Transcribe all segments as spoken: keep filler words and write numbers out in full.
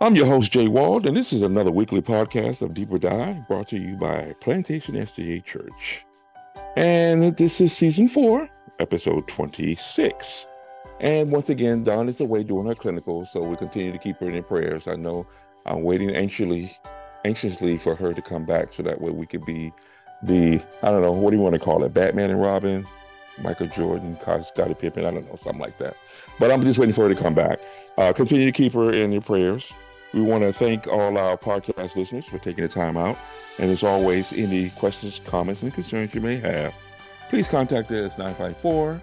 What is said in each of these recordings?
I'm your host, Jay Wald, and this is another weekly podcast of Deeper Dive, brought to you by Plantation S D A Church. And this is season four, episode twenty-six. And once again, Dawn is away doing her clinical, so we continue to keep her in your prayers. I know I'm waiting anxiously, anxiously for her to come back, so that way we could be the, I don't know, what do you want to call it? Batman and Robin, Michael Jordan, Scottie Pippen, I don't know, something like that. But I'm just waiting for her to come back. Uh, continue to keep her in your prayers. We want to thank all our podcast listeners for taking the time out. And as always, any questions, comments, and concerns you may have, please contact us nine five four,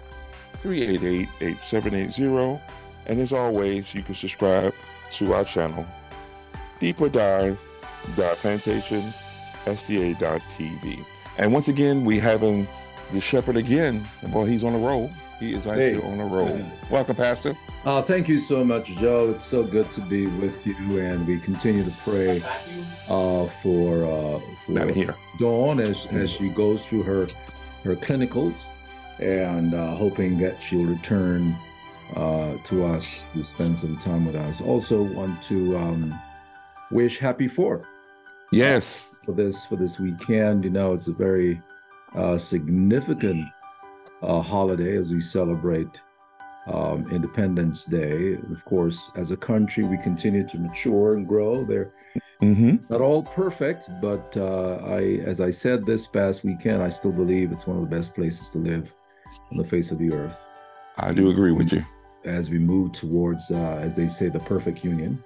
three eight eight, eight seven eight zero. And as always, you can subscribe to our channel, deeper dive dot plantation s d a dot t v. And once again, we have him, the shepherd again. Boy, he's on a roll. He is actually hey. on a roll. Welcome, Pastor. Uh, thank you so much, Joe. It's so good to be with you, and we continue to pray uh, for, uh, for here. Dawn as, mm-hmm. as she goes through her her clinicals, and uh, hoping that she'll return uh, to us to spend some time with us. Also, want to um, wish Happy Fourth. Yes, for this for this weekend. You know, it's a very uh, significant uh, holiday as we celebrate Um, Independence Day. Of course, as a country, we continue to mature and grow. They're mm-hmm. not all perfect, but uh, I, as I said this past weekend, I still believe it's one of the best places to live on the face of the earth. I do agree with you. As we move towards, uh, as they say, the perfect union.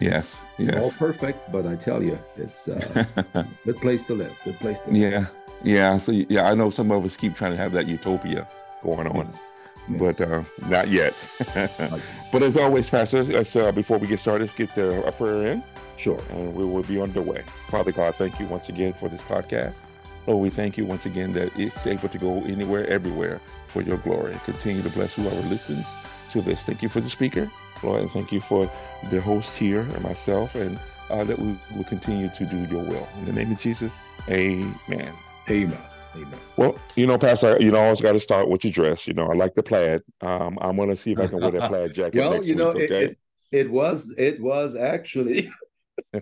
Yes, yes. Not all perfect, but I tell you, it's uh, a good place to live. Good place to live. Yeah, yeah. So yeah, I know some of us keep trying to have that utopia going on. Yes. But uh, not yet. But as always, Pastor, let's, uh, before we get started, let's get the, a prayer in. Sure. And we will be underway. Father God, thank you once again for this podcast. Lord, we thank you once again that it's able to go anywhere, everywhere for your glory. Continue to bless whoever listens to this. Thank you for the speaker, Lord, and thank you for the host here and myself, and uh, that we will continue to do your will. In the name of Jesus, amen. Amen. Amen. Well, you know, Pastor, you know, I always got to start with your dress. You know, I like the plaid. Um, I'm going to see if I can wear that plaid jacket well, next you know, week. Well, okay? you it, know, it was, it was actually,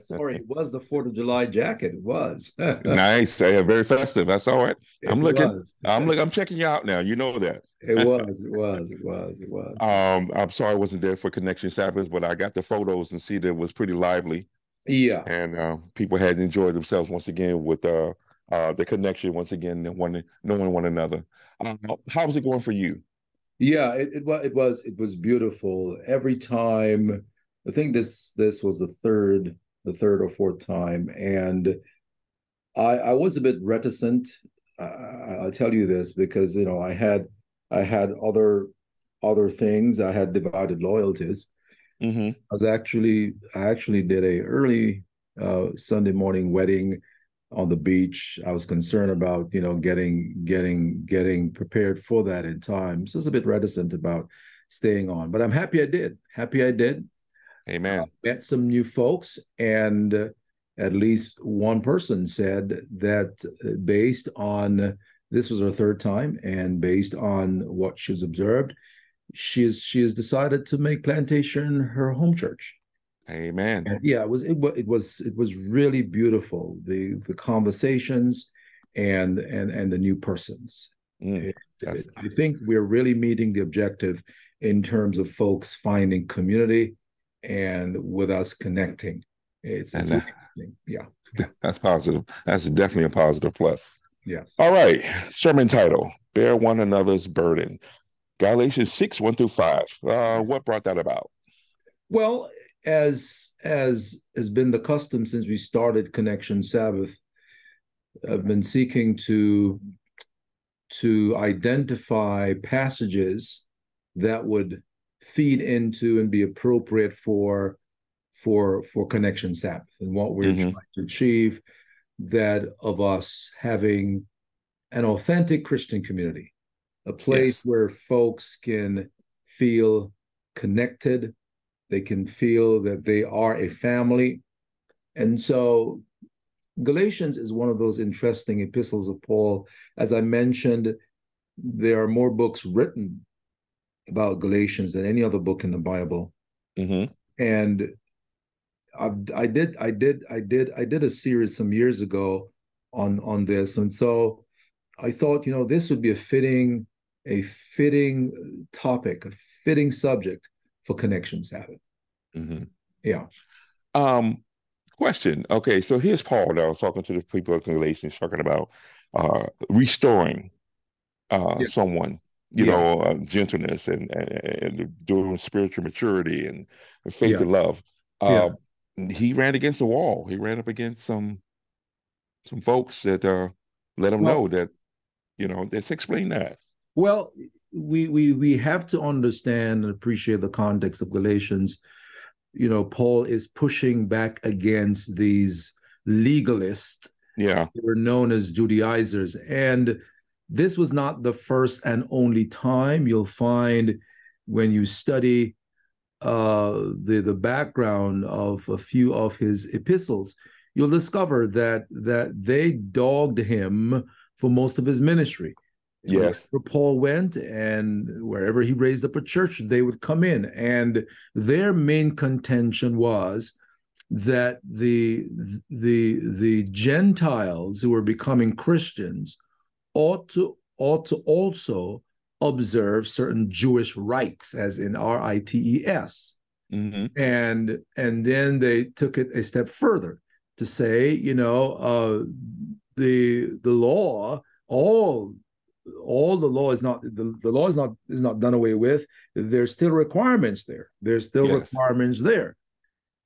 sorry, it was the fourth of July jacket. It was. Nice. Yeah, very festive. I saw it. it I'm looking, was. I'm looking, I'm checking you out now. You know that. It was, it was, it was, it was. Um, I'm sorry I wasn't there for Connection Sabbath, but I got the photos and see that it was pretty lively. Yeah. And uh, people had enjoyed themselves once again with, uh, Uh, the connection once again, one knowing one another. Um, how was it going for you? Yeah, it, it was. It was. It was beautiful. Every time, I think this this was the third, the third or fourth time, and I, I was a bit reticent. I, I'll tell you this because you know I had I had other other things. I had divided loyalties. Mm-hmm. I was actually I actually did a early uh, Sunday morning wedding on the beach. I was concerned about, you know, getting, getting, getting prepared for that in time. So I was a bit reticent about staying on, but I'm happy I did. Happy I did. Amen. Uh, met some new folks, and uh, at least one person said that based on, this was her third time, and based on what she's observed, she is, she has decided to make Plantation her home church. Amen. And yeah, it was it was it was it was really beautiful. The the conversations and and and the new persons. Mm, it, it, I think we're really meeting the objective in terms of folks finding community and with us connecting. It's, it's and, really uh, yeah. That's positive. That's definitely a positive plus. Yes. All right. Sermon title: Bear One Another's Burden. Galatians six one through five. Uh, what brought that about? Well, As as has been the custom since we started Connection Sabbath, I've been seeking to to identify passages that would feed into and be appropriate for for for Connection Sabbath and what we're mm-hmm. trying to achieve, that of us having an authentic Christian community, a place yes. where folks can feel connected. They can feel that they are a family. And so Galatians is one of those interesting epistles of Paul. As I mentioned, there are more books written about Galatians than any other book in the Bible. Mm-hmm. And I, I did, I did, I did, I did a series some years ago on on this, and so I thought, you know, this would be a fitting, a fitting topic, a fitting subject for connections habit. Mm-hmm. Yeah. Um, question. Okay, so here's Paul that I was talking to the people in Galatians talking about uh, restoring uh, yes. someone. You yes. know, uh, gentleness and, and, and doing spiritual maturity and faith yes. and love. Uh, yeah. He ran against the wall. He ran up against some some folks that uh, let him well, know that, you know, let's explain that. Well, we, we, we have to understand and appreciate the context of Galatians. You know, Paul is pushing back against these legalists. Yeah. They were known as Judaizers. And this was not the first and only time. You'll find when you study uh, the the background of a few of his epistles, you'll discover that that they dogged him for most of his ministry. Yes, wherever Paul went and wherever he raised up a church, they would come in, and their main contention was that the the the Gentiles who were becoming Christians ought to ought to also observe certain Jewish rites, as in R I T E S. Mm-hmm. And and then they took it a step further to say, you know, uh, the the law, all all the law is not the, the law is not is not done away with. There's still requirements there. There's still yes. requirements there.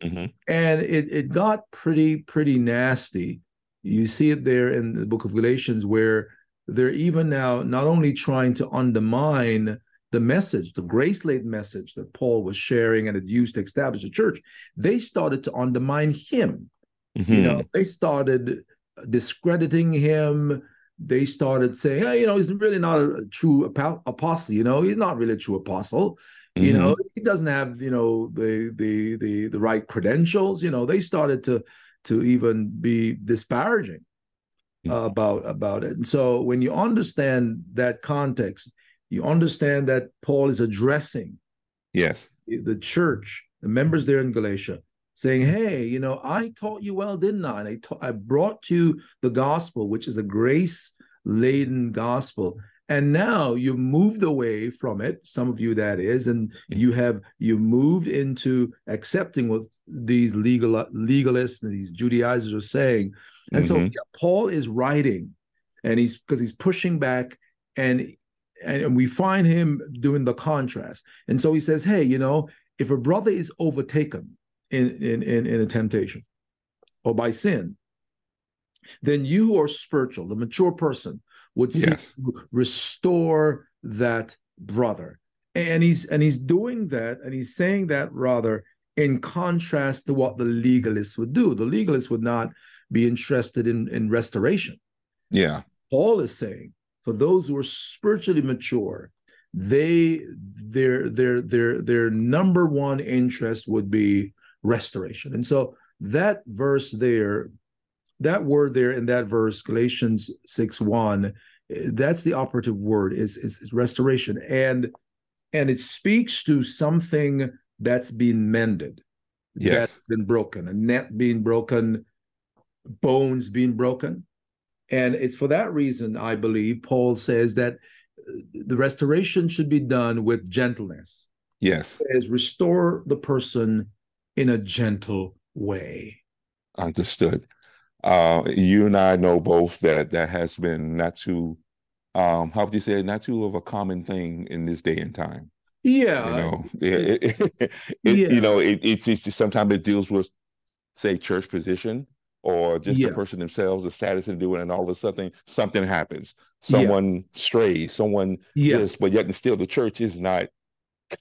Mm-hmm. And it it got pretty, pretty nasty. You see it there in the book of Galatians, where they're even now not only trying to undermine the message, the grace-laden message that Paul was sharing and had used to establish the church, they started to undermine him. Mm-hmm. You know, they started discrediting him. They started saying, hey, you know, he's really not a true apostle. You know, he's not really a true apostle. Mm-hmm. You know, he doesn't have, you know, the the the the right credentials. You know, they started to to even be disparaging. Uh, about about it. And so when you understand that context, you understand that Paul is addressing yes the church, the members there in Galatia, saying, hey, you know, I taught you well, didn't I? And I, ta- I brought you the gospel, which is a grace-laden gospel. And now you've moved away from it, some of you that is, and you have you moved into accepting what these legal legalists and these Judaizers are saying. And mm-hmm. so yeah, Paul is writing, and he's because he's pushing back, and, and and we find him doing the contrast. And so he says, hey, you know, if a brother is overtaken in in in, in a temptation or by sin, then you who are spiritual, the mature person, would seek yes. to restore that brother. And he's and he's doing that, and he's saying that rather in contrast to what the legalists would do. The legalists would not be interested in, in restoration. Yeah. Paul is saying, for those who are spiritually mature, they their their their their number one interest would be restoration. And so that verse there, that word there in that verse, Galatians six one, that's the operative word, is, is, is restoration. And and it speaks to something that's been mended, yes. that's been broken, a net being broken, bones being broken. And it's for that reason, I believe, Paul says that the restoration should be done with gentleness. Yes. He says, restore the person in a gentle way. Understood. Uh, you and I know both that that has been not too, um, how would you say, not too of a common thing in this day and time. Yeah. You know, it, it, it, yeah. you know it, it's, it's sometimes it deals with, say, church position, or just yeah. the person themselves, the status and doing, and all of a sudden something happens. Someone yeah. strays, someone yeah. this, but yet and still the church is not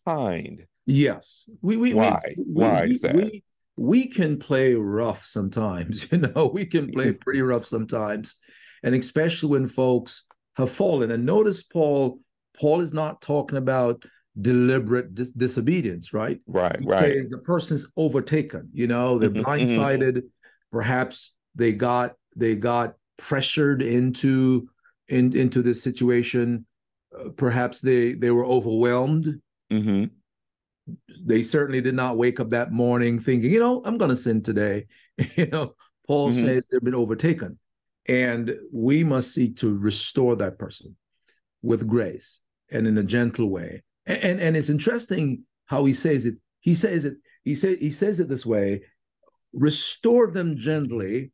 kind. Yes. We we why we, why we, is that? We, we can play rough sometimes, you know. We can play pretty rough sometimes, and especially when folks have fallen. And notice Paul, Paul is not talking about deliberate dis- disobedience, right? Right, he right. says the person's overtaken, you know, they're mm-hmm, blindsided. Mm-hmm. Perhaps they got they got pressured into in, into this situation. Uh, perhaps they they were overwhelmed. Mm-hmm. they certainly did not wake up that morning thinking, you know, I'm going to sin today. You know, Paul mm-hmm. says they've been overtaken. And we must seek to restore that person with grace and in a gentle way. And, and, and it's interesting how he says it. He says it, he say, he says it this way, restore them gently.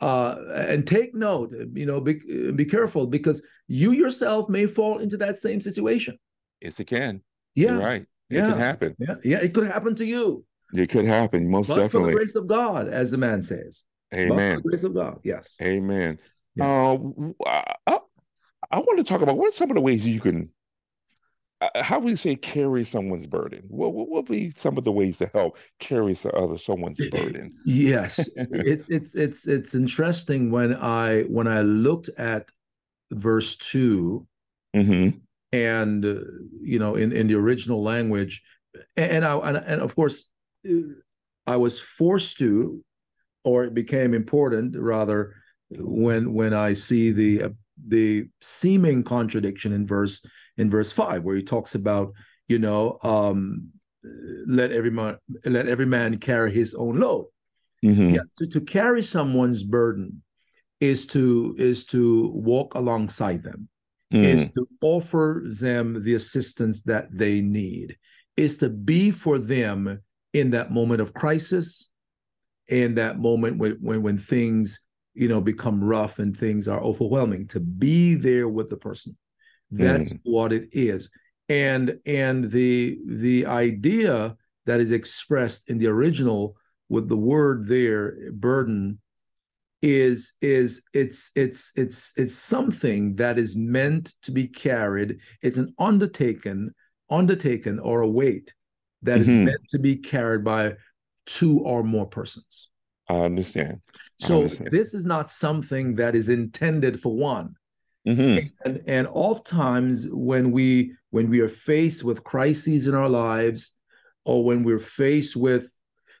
Uh, and take note, you know, be, be careful, because you yourself may fall into that same situation. Yes, it can. Yeah. You're right. It yeah. could happen. Yeah. yeah, it could happen to you. It could happen, most but definitely. But for the grace of God, as the man says. Amen. But for the grace of God, yes. Amen. Yes. Um, I, I want to talk about what are some of the ways you can, how would you say carry someone's burden? What would what, be some of the ways to help carry some other someone's burden? Yes, it's it's it's it's interesting when I when I looked at verse two, mm-hmm. and uh, you know in, in the original language, and I and, and of course I was forced to, or it became important rather when when I see the. Uh, the seeming contradiction in verse in verse five, where he talks about, you know, um, let every man let every man carry his own load. Mm-hmm. Yeah, to, to carry someone's burden is to is to walk alongside them, mm. is to offer them the assistance that they need, is to be for them in that moment of crisis, in that moment when when, when things, you know, become rough and things are overwhelming, to be there with the person. That's mm. what it is. And and the the idea that is expressed in the original with the word there, burden, is is it's it's it's it's something that is meant to be carried. It's an undertaken, undertaken or a weight that mm-hmm. is meant to be carried by two or more persons. I understand. So I understand. This is not something that is intended for one. Mm-hmm. And, and oftentimes when we when we are faced with crises in our lives, or when we're faced with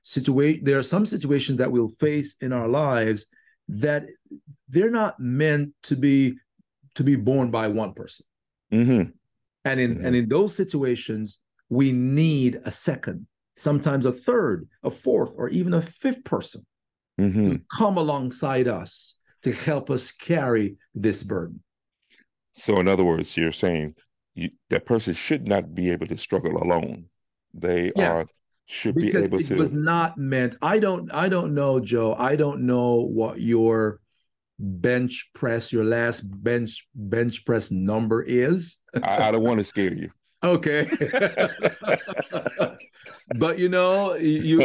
situation, there are some situations that we'll face in our lives that they're not meant to be to be borne by one person. Mm-hmm. And in mm-hmm. and in those situations, we need a second, sometimes a third, a fourth, or even a fifth person. Mm-hmm. To come alongside us to help us carry this burden. So in other words, you're saying you, that person should not be able to struggle alone. They yes. are should because be able it to. It was not meant. I don't. I don't know, Joe. I don't know what your bench press, your last bench bench press number is. I, I don't want to scare you. Okay. But you know, you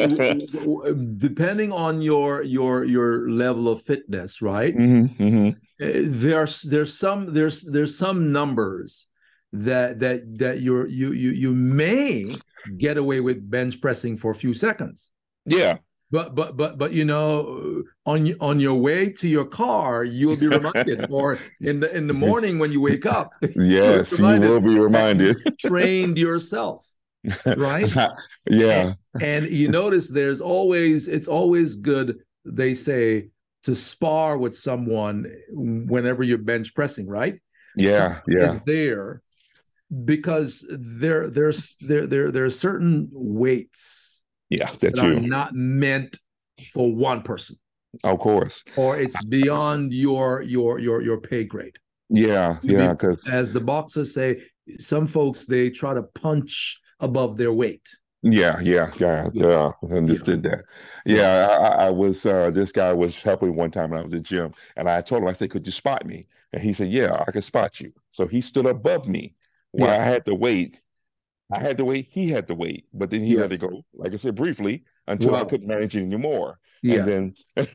depending on your your your level of fitness, right? Mm-hmm, mm-hmm. There's there's some there's there's some numbers that that that you're you you you may get away with bench pressing for a few seconds. Yeah. But but but but you know, on on your way to your car, you will be reminded, or in the in the morning when you wake up, yes, you will be reminded. You trained yourself, right? Yeah. And, and you notice there's always it's always good, they say, to spar with someone whenever you're bench pressing, right? Yeah, someone yeah. is there because there there's there there there are certain weights. Yeah, that's that are not meant for one person. Of course. Or it's beyond your your your your pay grade. Yeah, yeah. Because as the boxers say, some folks they try to punch above their weight. Yeah, yeah, yeah. yeah. yeah. I understood yeah. that. Yeah, I, I was. Uh, this guy was helping one time when I was at the gym, and I told him, I said, "Could you spot me?" And he said, "Yeah, I can spot you." So he stood above me while yeah. I had to wait. I had to wait, he had to wait, but then he yes. had to go, like I said, briefly, until wow. I couldn't manage it anymore. Yeah. And then,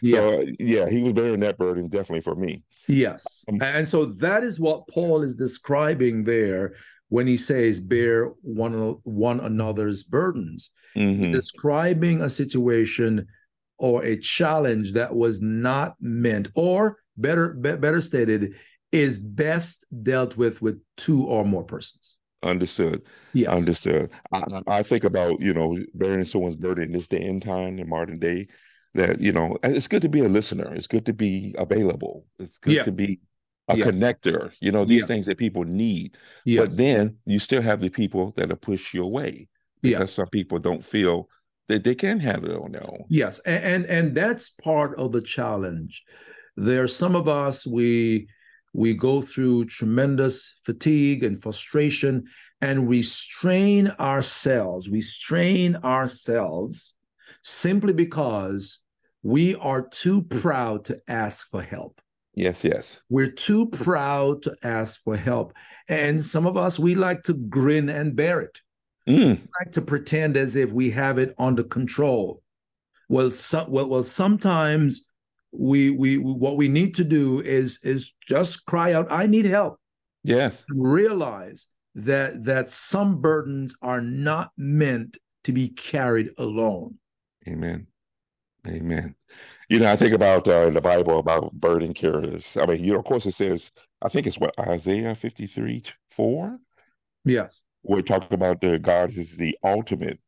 yeah. so yeah, he was bearing that burden definitely for me. Yes. Um, and so that is what Paul is describing there when he says, bear one, one another's burdens. Mm-hmm. He's describing a situation or a challenge that was not meant, or better, be, better stated, is best dealt with with two or more persons. Understood. Yes. Understood. I, I think about, you know, bearing someone's burden in this day and time, in modern day, that, you know, it's good to be a listener. It's good to be available. It's good yes. to be a yeah. connector, you know, these yeah. things that people need. Yeah. But then you still have the people that'll push you away because yeah. some people don't feel that they can have it on their own. Yes. And, and, and that's part of the challenge. There are some of us, we, we go through tremendous fatigue and frustration, and we strain ourselves. We strain ourselves simply because we are too proud to ask for help. Yes, yes. We're too proud to ask for help. And some of us, we like to grin and bear it. Mm. We like to pretend as if we have it under control. Well, so, well, well sometimes we, we we what we need to do is is just cry out, I need help. Yes. Realize that that some burdens are not meant to be carried alone. Amen. Amen. You know, I think about uh, in the Bible about burden carriers. I mean, you know, of course it says, I think it's what, Isaiah fifty-three, four? Yes. We're talking about the God is the ultimate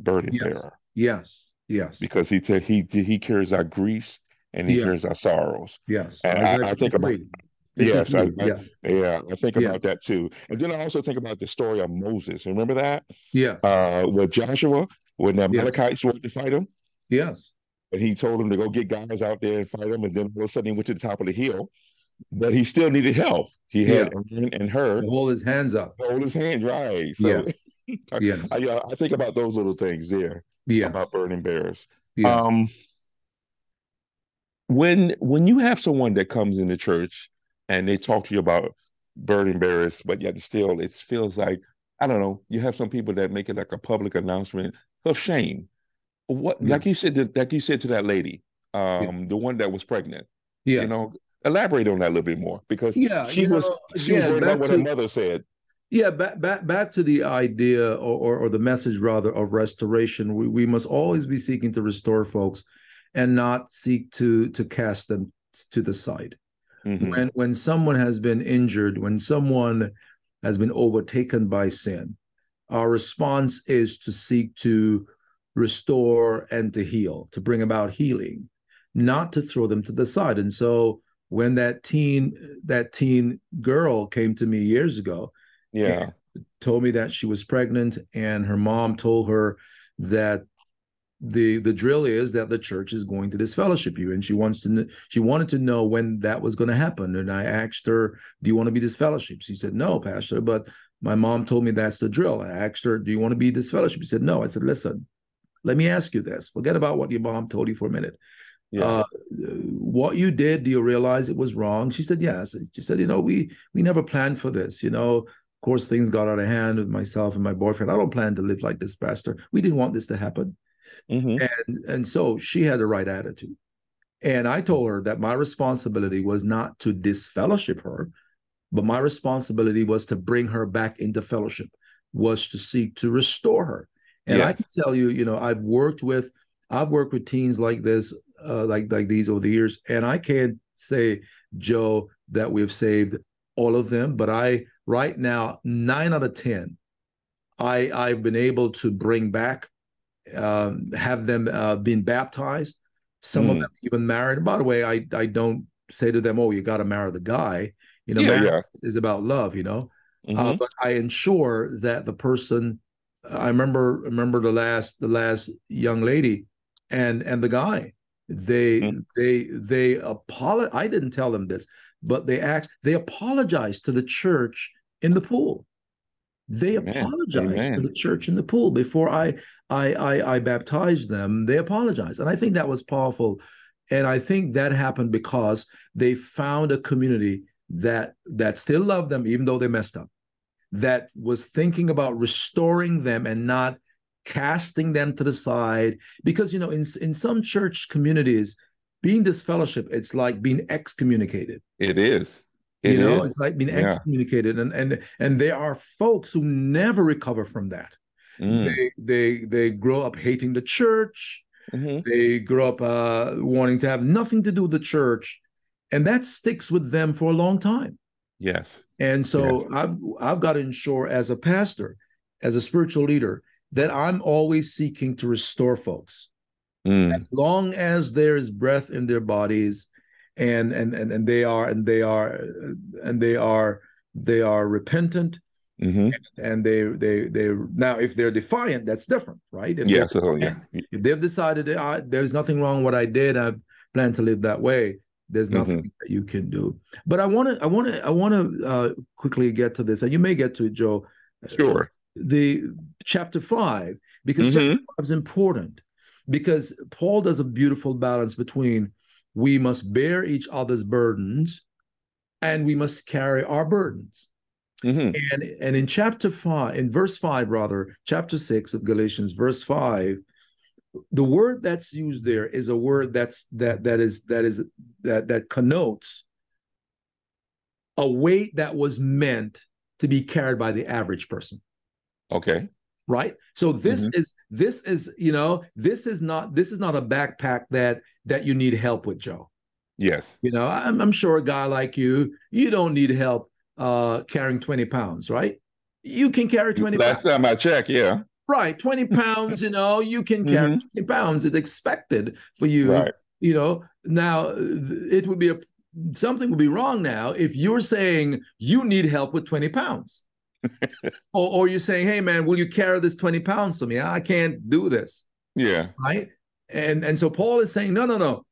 burden yes. bearer. Yes, yes. Because he t- he he carries our griefs and he yes. carries our sorrows. Yes. And I, I think about yes, I, I, yes. yeah, I think yes. about that too. And then I also think about the story of Moses. Remember that? Yes. Uh, with Joshua, when the Amalekites yes. went to fight him. Yes. And he told him to go get guys out there and fight them. And then all of a sudden he went to the top of the hill, but he still needed help. He yeah. had Aaron and her. Hold his hands up. Hold his hands, right. So yeah. I, yes. I, I think about those little things there yes. about burden bearers. Yes. Um, when, when you have someone that comes into church and they talk to you about burden bearers, but yet still it feels like, I don't know, you have some people that make it like a public announcement of shame. What yes. like you said to, like you said to that lady, um, yes. the one that was pregnant. Yes. You know, elaborate on that a little bit more because yeah, she was know, she yeah, was worried about what to, her mother said. Yeah, back back back to the idea or, or or the message rather of restoration. We we must always be seeking to restore folks, and not seek to to cast them to the side. Mm-hmm. When when someone has been injured, when someone has been overtaken by sin, our response is to seek to restore and to heal, to bring about healing, not to throw them to the side. And so when that teen that teen girl came to me years ago, yeah, told me that she was pregnant, and her mom told her that the the drill is that the church is going to disfellowship you, and she wants to she wanted to know when that was going to happen. And I asked her, do you want to be disfellowshipped? She said, no, Pastor, but my mom told me that's the drill. I asked her, do you want to be disfellowshipped? She said, no. I said, listen, let me ask you this. Forget about what your mom told you for a minute. Yeah. Uh, what you did, do you realize it was wrong? She said, yes. She said, you know, we we never planned for this. You know, of course, things got out of hand with myself and my boyfriend. I don't plan to live like this, Pastor. We didn't want this to happen. Mm-hmm. And, and so she had the right attitude. And I told her that my responsibility was not to disfellowship her, but my responsibility was to bring her back into fellowship, was to seek to restore her. And yes. I can tell you, you know, I've worked with, I've worked with teens like this, uh, like like these over the years, and I can't say, Joe, that we have saved all of them. But I, right now, nine out of ten, I I've been able to bring back, um, have them uh, been baptized. Some mm. of them even married. By the way, I I don't say to them, oh, you got to marry the guy. You know, yeah, marriage yeah. is about love. You know, mm-hmm. uh, but I ensure that the person. I remember remember the last the last young lady and and the guy. They mm-hmm. they they apolog- I didn't tell them this, but they act they apologized to the church in the pool. They Amen. apologized Amen. to the church in the pool before I I, I I baptized them. They apologized, and I think that was powerful. And I think that happened because they found a community that that still loved them even though they messed up, that was thinking about restoring them and not casting them to the side. Because, you know, in in some church communities, being disfellowshipped, it's like being excommunicated. It is. It you know, is. It's like being yeah. excommunicated. And and and there are folks who never recover from that. Mm. They, they, they grow up hating the church. Mm-hmm. They grow up uh, wanting to have nothing to do with the church. And that sticks with them for a long time. Yes. And so yes. I've I've got to ensure as a pastor, as a spiritual leader, that I'm always seeking to restore folks. Mm. As long as there is breath in their bodies, and and and and they are and they are and they are they are repentant. Mm-hmm. And they, they, they. Now, if they're defiant, that's different, right? If yes. Oh, yeah. If they've decided oh, there's nothing wrong with what I did, I plan to live that way, there's nothing mm-hmm. that you can do. But I want to, I want to, I want to uh, quickly get to this, and you may get to it, Joe. Sure. The chapter five, because mm-hmm. chapter five is important, because Paul does a beautiful balance between we must bear each other's burdens, and we must carry our burdens. Mm-hmm. And and in chapter five, in verse five, rather, chapter six of Galatians, verse five, the word that's used there is a word that's that that is that is that that connotes a weight that was meant to be carried by the average person. Okay. Right. So this mm-hmm. is this is you know this is not this is not a backpack that that you need help with, Joe. Yes. You know, I'm, I'm sure a guy like you, you don't need help uh carrying twenty pounds, right? You can carry twenty last pounds. Time I checked, yeah, right, twenty pounds. You know, you can carry mm-hmm. twenty pounds. It's expected for you, right? You know, now it would be a something would be wrong now if you're saying you need help with twenty pounds. or, or you're saying, hey man, will you carry this twenty pounds for me? I can't do this. Yeah, right. And and so Paul is saying no no no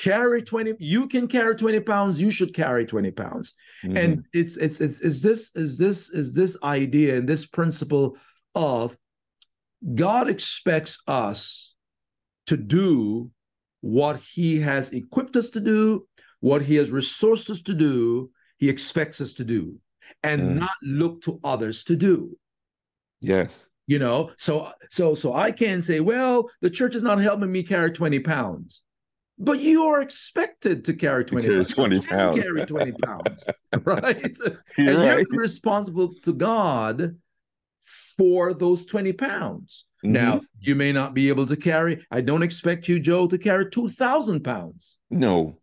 carry twenty. You can carry twenty pounds. You should carry twenty pounds. Mm-hmm. And it's it's it's is this is this is this idea and this principle of God expects us to do what He has equipped us to do, what He has resourced us to do. He expects us to do, and mm-hmm. not look to others to do. Yes, you know. So so so I can say, well, the church is not helping me carry twenty pounds. But you are expected to carry twenty pounds. twenty pounds. You can carry twenty pounds, right? You're and right. You're responsible to God for those twenty pounds. Mm-hmm. Now, you may not be able to carry, I don't expect you, Joe, to carry two thousand pounds. No.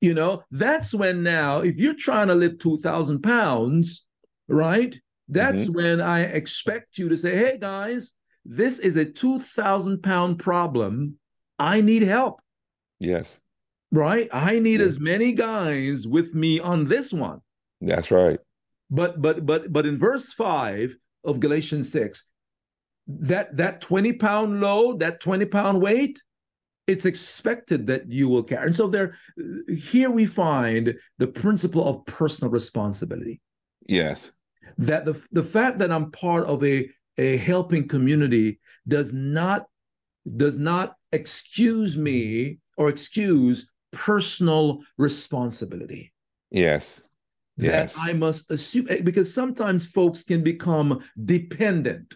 You know, that's when now, if you're trying to lift two thousand pounds, right? That's mm-hmm. when I expect you to say, hey guys, this is a two thousand pound problem. I need help. Yes. Right? I need yes. as many guys with me on this one. That's right. But but but but in verse five of Galatians six, that that twenty pound load, that twenty pound weight, it's expected that you will carry. And so there here we find the principle of personal responsibility. Yes. That the the fact that I'm part of a a helping community does not does not excuse me or excuse personal responsibility. Yes. Yes. That I must assume, because sometimes folks can become dependent.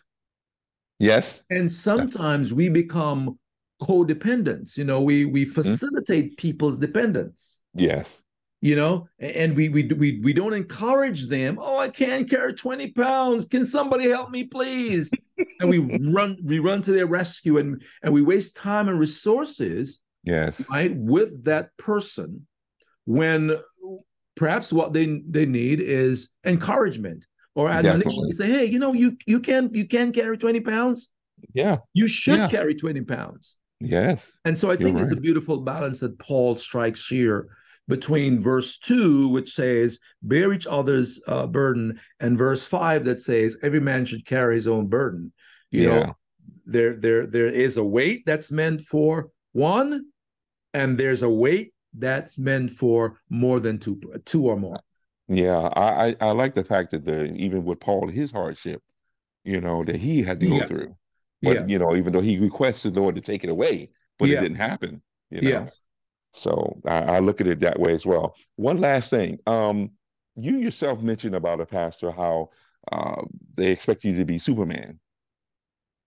Yes. And sometimes we become codependents. You know, we we facilitate mm-hmm. people's dependence. Yes. You know, and we, we we we don't encourage them. Oh, I can't carry twenty pounds. Can somebody help me, please? And we run we run to their rescue, and, and we waste time and resources. Yes. Right, with that person, when perhaps what they they need is encouragement or admonition. Say, hey, you know, you you can you can carry twenty pounds. Yeah. You should yeah. carry twenty pounds. Yes. And so I think it's right. a beautiful balance that Paul strikes here between verse two, which says, bear each other's uh, burden, and verse five that says every man should carry his own burden. You yeah. know, there there there is a weight that's meant for one, and there's a weight that's meant for more than two, two or more. Yeah, I, I, I like the fact that the, even with Paul, his hardship, you know, that he had to yes. go through. But, yes. you know, even though he requested the Lord to take it away, but yes. it didn't happen. You know? Yes. So I, I look at it that way as well. One last thing. Um, you yourself mentioned about a pastor, how uh, they expect you to be Superman.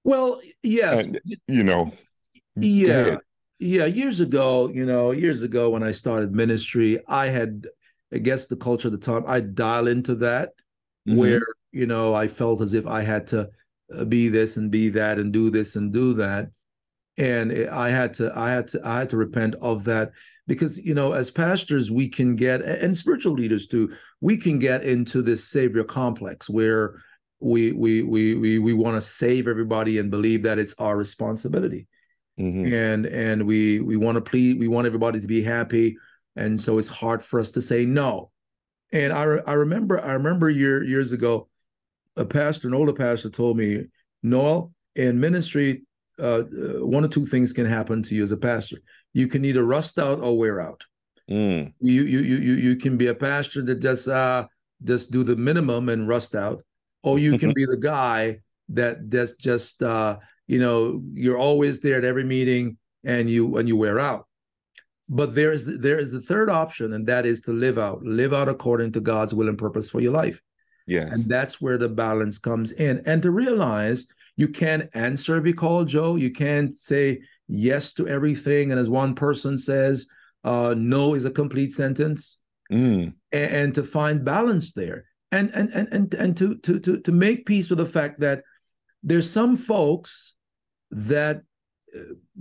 Well, yes. And, you know. Yeah. Yeah, years ago, you know, years ago when I started ministry, I had, I guess the culture at the time, I dial into that mm-hmm. where, you know, I felt as if I had to be this and be that and do this and do that. And I had to, I had to, I had to repent of that because, you know, as pastors, we can get, and spiritual leaders too, we can get into this savior complex where we, we, we, we, we want to save everybody and believe that it's our responsibility. Mm-hmm. And and we we want to please we want everybody to be happy, And so it's hard for us to say no. And I re- I remember I remember year, years ago, a pastor, an older pastor, told me, Noel, in ministry, uh, one or two things can happen to you as a pastor. You can either rust out or wear out. Mm. You you you you you can be a pastor that just uh just do the minimum and rust out, or you can be the guy that that's just uh you know you're always there at every meeting and you and you wear out. But there is there is the third option, and that is to live out, live out according to God's will and purpose for your life. Yes. And that's where the balance comes in. And to realize you can't answer every call, Joe. You can't say yes to everything. And as one person says, uh, no is a complete sentence. Mm. And, and to find balance there. And and and and and to to to to make peace with the fact that there's some folks that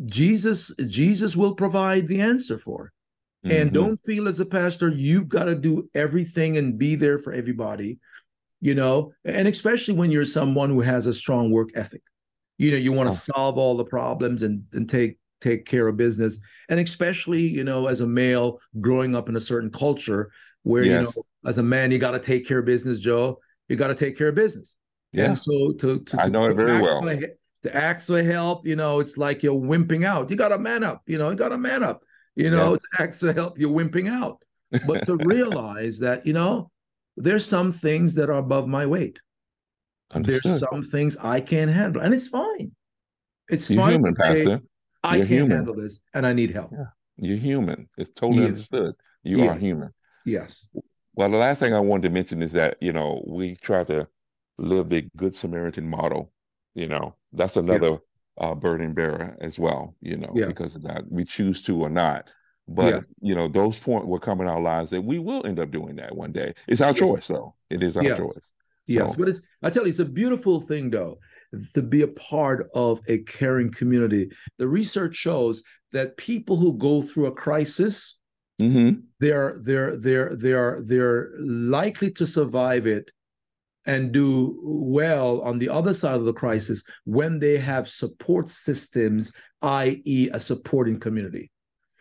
Jesus, Jesus will provide the answer for. And mm-hmm. don't feel as a pastor, you've got to do everything and be there for everybody, you know, and especially when you're someone who has a strong work ethic, you know, you want to oh. solve all the problems and, and take, take care of business. And especially, you know, as a male growing up in a certain culture where, yes. you know, as a man, you got to take care of business, Joe, you got to take care of business. Yeah. And so to, to, to I know to it very well. Like, to ask for help, you know, it's like you're wimping out. You got to man up, you know, you got to man up, you know, yes. to ask for help, you're wimping out. But to realize that, you know, there's some things that are above my weight. Understood. There's some things I can't handle, and it's fine. It's you're fine human, to say, Pastor. I you're can't human. handle this, and I need help. Yeah. You're human. It's totally yes. understood. You yes. are human. Yes. Well, the last thing I wanted to mention is that, you know, we try to live the Good Samaritan model. You know, that's another yes. uh, burden bearer as well, you know, yes. because of that, we choose to or not. But, yeah. you know, those points will come in our lives that we will end up doing that one day. It's our yes. choice, though. It is our yes. choice. So. Yes. But it's, I tell you, it's a beautiful thing, though, to be a part of a caring community. The research shows that people who go through a crisis, mm-hmm. they're, they're, they're, they're, they're likely to survive it and do well on the other side of the crisis when they have support systems, that is a supporting community.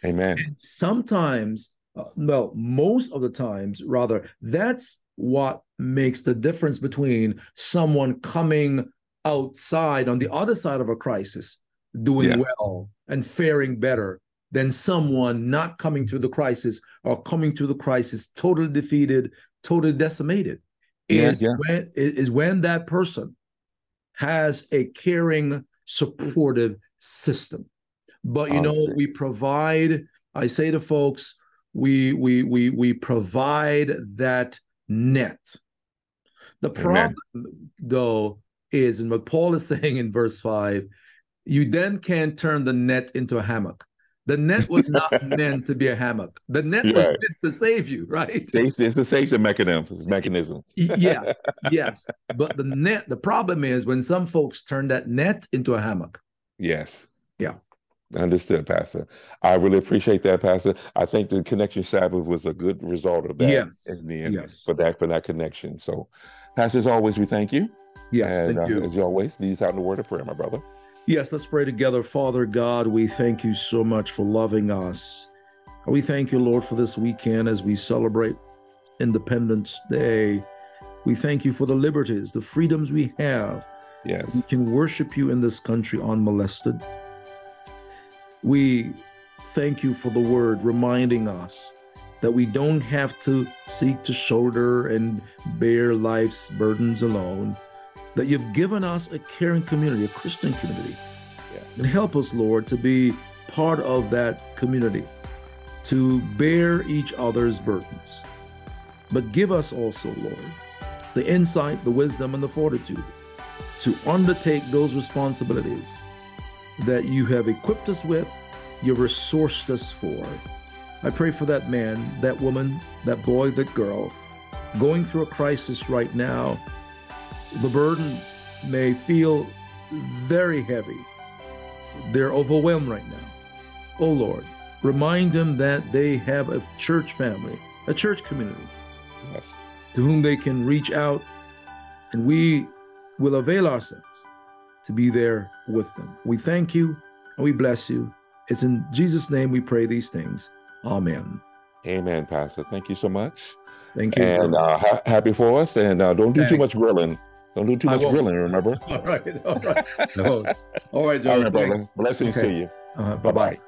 Amen. And sometimes, uh, well, most of the times, rather, that's what makes the difference between someone coming outside on the other side of a crisis, doing yeah. well and faring better than someone not coming through the crisis or coming through the crisis totally defeated, totally decimated. Is, yeah, yeah. When, is when that person has a caring, supportive system. But, you I'll know, see. we provide, I say to folks, we we we we provide that net. The problem, Amen. though, is, and what Paul is saying in verse five, you then can't turn the net into a hammock. The net was not meant to be a hammock. The net yeah. was meant to save you, right? It's, it's a safety mechanism. mechanism. yeah, yes. But the net, the problem is when some folks turn that net into a hammock. Yes. Yeah. Understood, Pastor. I really appreciate that, Pastor. I think the Connection Sabbath was a good result of that. Yes. In the end, yes. For that, for that connection. So, Pastor, as always, we thank you. Yes, and, thank uh, you. As always, lead us out in the word of prayer, my brother. Yes, let's pray together. Father God, we thank you so much for loving us. We thank you, Lord, for this weekend as we celebrate Independence Day. We thank you for the liberties, the freedoms we have. Yes. We can worship you in this country unmolested. We thank you for the word reminding us that we don't have to seek to shoulder and bear life's burdens alone, that you've given us a caring community, a Christian community. Yes. And help us, Lord, to be part of that community, to bear each other's burdens. But give us also, Lord, the insight, the wisdom, and the fortitude to undertake those responsibilities that you have equipped us with, you've resourced us for. I pray for that man, that woman, that boy, that girl, going through a crisis right now. The burden may feel very heavy. They're overwhelmed right now. Oh, Lord, remind them that they have a church family, a church community, yes. to whom they can reach out, and we will avail ourselves to be there with them. We thank you, and we bless you. It's in Jesus' name we pray these things. Amen. Amen, Pastor. Thank you so much. Thank you. And uh, ha- happy for us. And uh, don't do Thanks. too much grilling. Don't do too much grilling, remember? All right. All right. All right, John. All right, brother. Blessings okay. to you. Uh-huh. Bye-bye.